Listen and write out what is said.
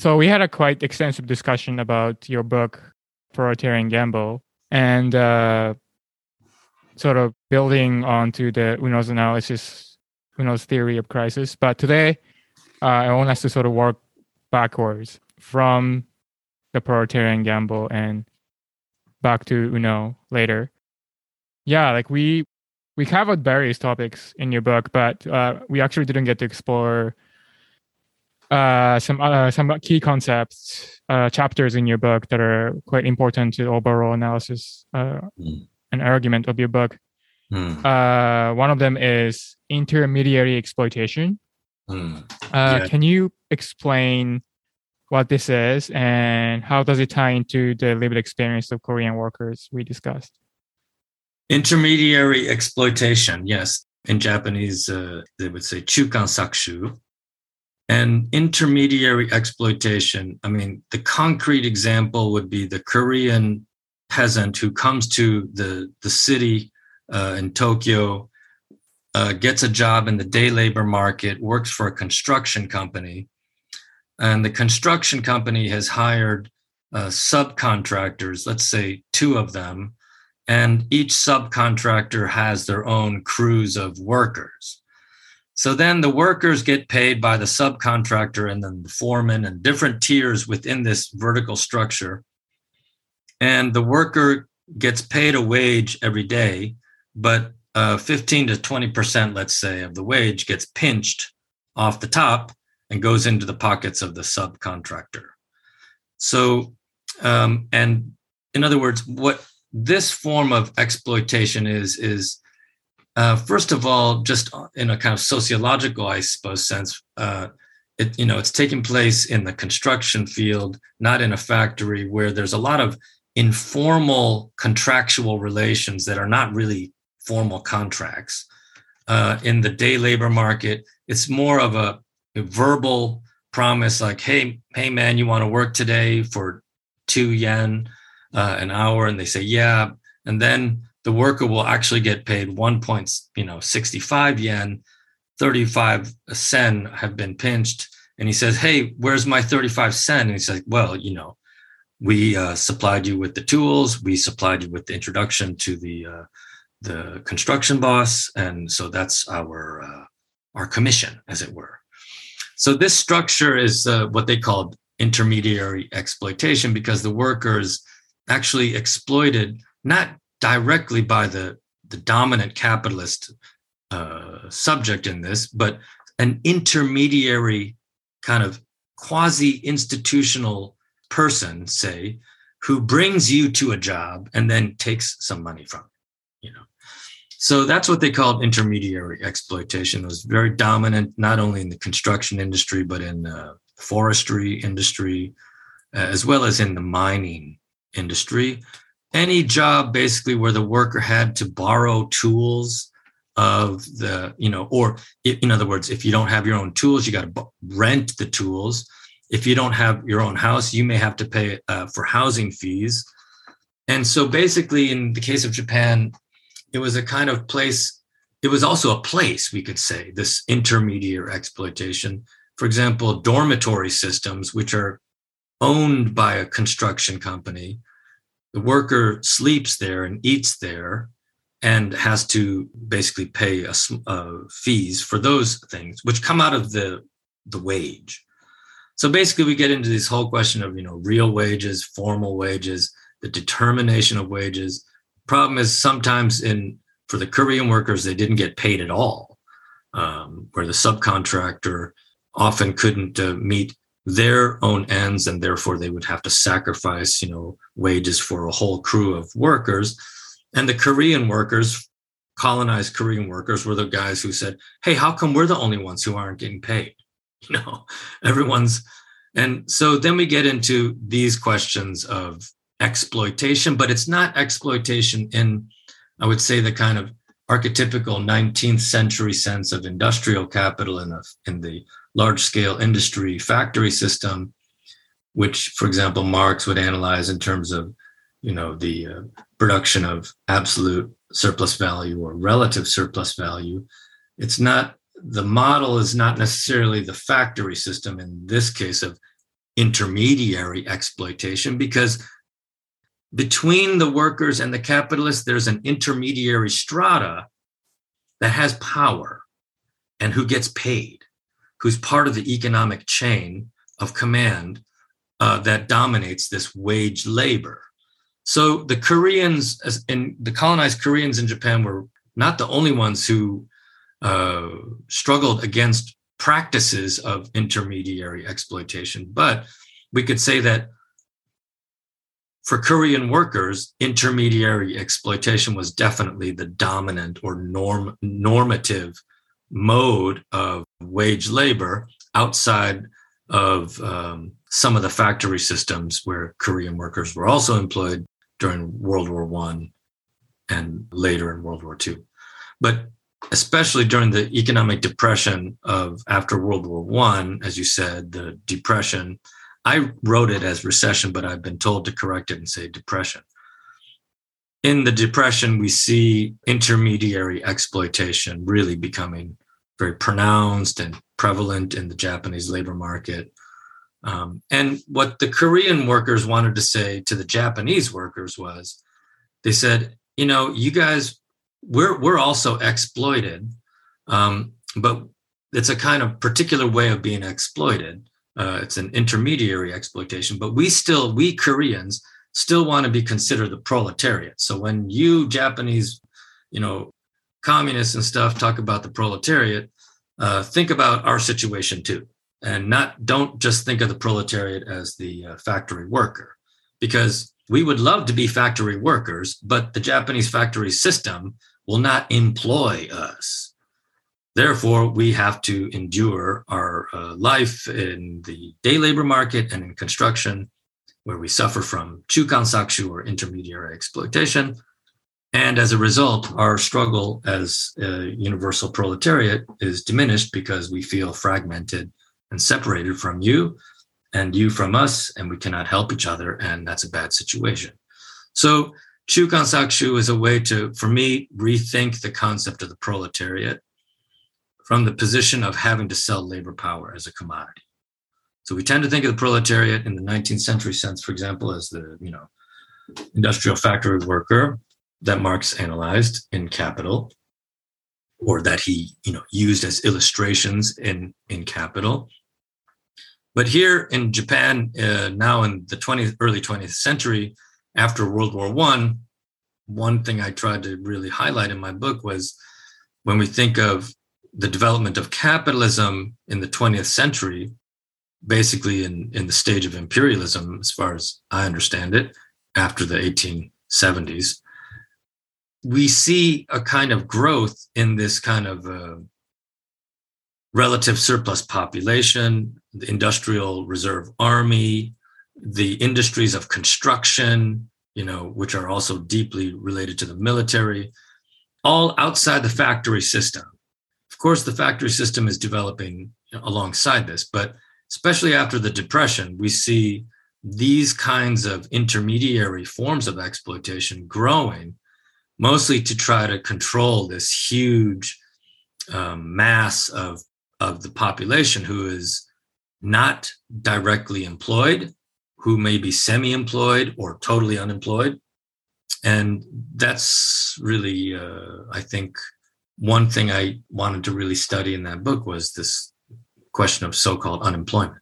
So we had a quite extensive discussion about your book, Proletarian Gamble, and sort of building onto the Uno's analysis, Uno's theory of crisis. But today, I want us to sort of work backwards from the Proletarian Gamble and back to Uno later. Yeah, like we covered various topics in your book, but we actually didn't get to explore some key concepts, chapters in your book that are quite important to the overall analysis and argument of your book. One of them is intermediary exploitation. Can you explain what this is and how does it tie into the lived experience of Korean workers we discussed? Intermediary exploitation, yes. In Japanese, they would say chūkan sakushu. And intermediary exploitation, I mean, the concrete example would be the Korean peasant who comes to the city in Tokyo, gets a job in the day labor market, works for a construction company. And the construction company has hired subcontractors, let's say 2 of them, and each subcontractor has their own crews of workers. So then the workers get paid by the subcontractor and then the foreman and different tiers within this vertical structure. And the worker gets paid a wage every day, but 15 to 20%, let's say, of the wage gets pinched off the top and goes into the pockets of the subcontractor. So, and in other words, what this form of exploitation is first of all, just in a kind of sociological, I suppose, sense, it's taking place in the construction field, not in a factory where there's a lot of informal contractual relations that are not really formal contracts. In the day labor market, it's more of a verbal promise like, hey man, you want to work today for 2 yen an hour? And they say, yeah. And then the worker will actually get paid 1.65 yen, 35 sen have been pinched. And he says, hey, where's my 35 sen? And he's like, well, we supplied you with the tools. We supplied you with the introduction to the construction boss. And so that's our commission, as it were. So this structure is what they called intermediary exploitation, because the workers actually exploited, not directly by the dominant capitalist subject in this, but an intermediary kind of quasi-institutional person, say, who brings you to a job and then takes some money from it. So that's what they called intermediary exploitation. It was very dominant, not only in the construction industry, but in the forestry industry, as well as in the mining industry. Any job basically where the worker had to borrow tools of the, or in other words, if you don't have your own tools, you got to rent the tools. If you don't have your own house, you may have to pay for housing fees. And so basically in the case of Japan, it was a kind of place, it was also a place, we could say, this intermediary exploitation. For example, dormitory systems, which are owned by a construction company. The worker sleeps there and eats there and has to basically pay fees for those things, which come out of the wage. So basically, we get into this whole question of, real wages, formal wages, the determination of wages. Problem is sometimes for the Korean workers, they didn't get paid at all, where the subcontractor often couldn't meet their own ends, and therefore they would have to sacrifice, wages for a whole crew of workers. And the Korean workers, colonized Korean workers, were the guys who said, hey, how come we're the only ones who aren't getting paid? And so then we get into these questions of exploitation, but it's not exploitation in, I would say, the kind of archetypical 19th century sense of industrial capital in the large-scale industry factory system, which, for example, Marx would analyze in terms of, the production of absolute surplus value or relative surplus value. It's not, the model is not necessarily the factory system in this case of intermediary exploitation, because between the workers and the capitalists, there's an intermediary strata that has power and who gets paid, who's part of the economic chain of command that dominates this wage labor. So the Koreans, and the colonized Koreans in Japan, were not the only ones who struggled against practices of intermediary exploitation, but we could say that for Korean workers, intermediary exploitation was definitely the dominant or normative mode of wage labor outside of some of the factory systems where Korean workers were also employed during World War I and later in World War II. But especially during the economic depression of after World War I, as you said, the depression, I wrote it as recession, but I've been told to correct it and say depression. In the depression, we see intermediary exploitation really becoming very pronounced and prevalent in the Japanese labor market. And what the Korean workers wanted to say to the Japanese workers was, they said, you know, you guys, we're also exploited, but it's a kind of particular way of being exploited. It's an intermediary exploitation, but we Koreans still want to be considered the proletariat. So when you Japanese, you know, communists and stuff talk about the proletariat, think about our situation too, and don't just think of the proletariat as the factory worker, because we would love to be factory workers, but the Japanese factory system will not employ us. Therefore, we have to endure our life in the day labor market and in construction, where we suffer from chūkan sakushu, or intermediary exploitation. And as a result, our struggle as a universal proletariat is diminished because we feel fragmented and separated from you and you from us, and we cannot help each other. And that's a bad situation. So chūkan sakushu is a way to, for me, rethink the concept of the proletariat from the position of having to sell labor power as a commodity. So we tend to think of the proletariat in the 19th century sense, for example, as the, you know, industrial factory worker that Marx analyzed in Capital, or that he, you know, used as illustrations in Capital. But here in Japan, now in the early 20th century, after World War I, one thing I tried to really highlight in my book was when we think of the development of capitalism in the 20th century, basically in the stage of imperialism, as far as I understand it, after the 1870s, we see a kind of growth in this kind of relative surplus population, the industrial reserve army, the industries of construction, you know, which are also deeply related to the military, all outside the factory system. Of course, the factory system is developing alongside this, but especially after the Depression, we see these kinds of intermediary forms of exploitation growing, mostly to try to control this huge mass of the population who is not directly employed, who may be semi-employed or totally unemployed. And that's really, I think, one thing I wanted to really study in that book was this question of so-called unemployment.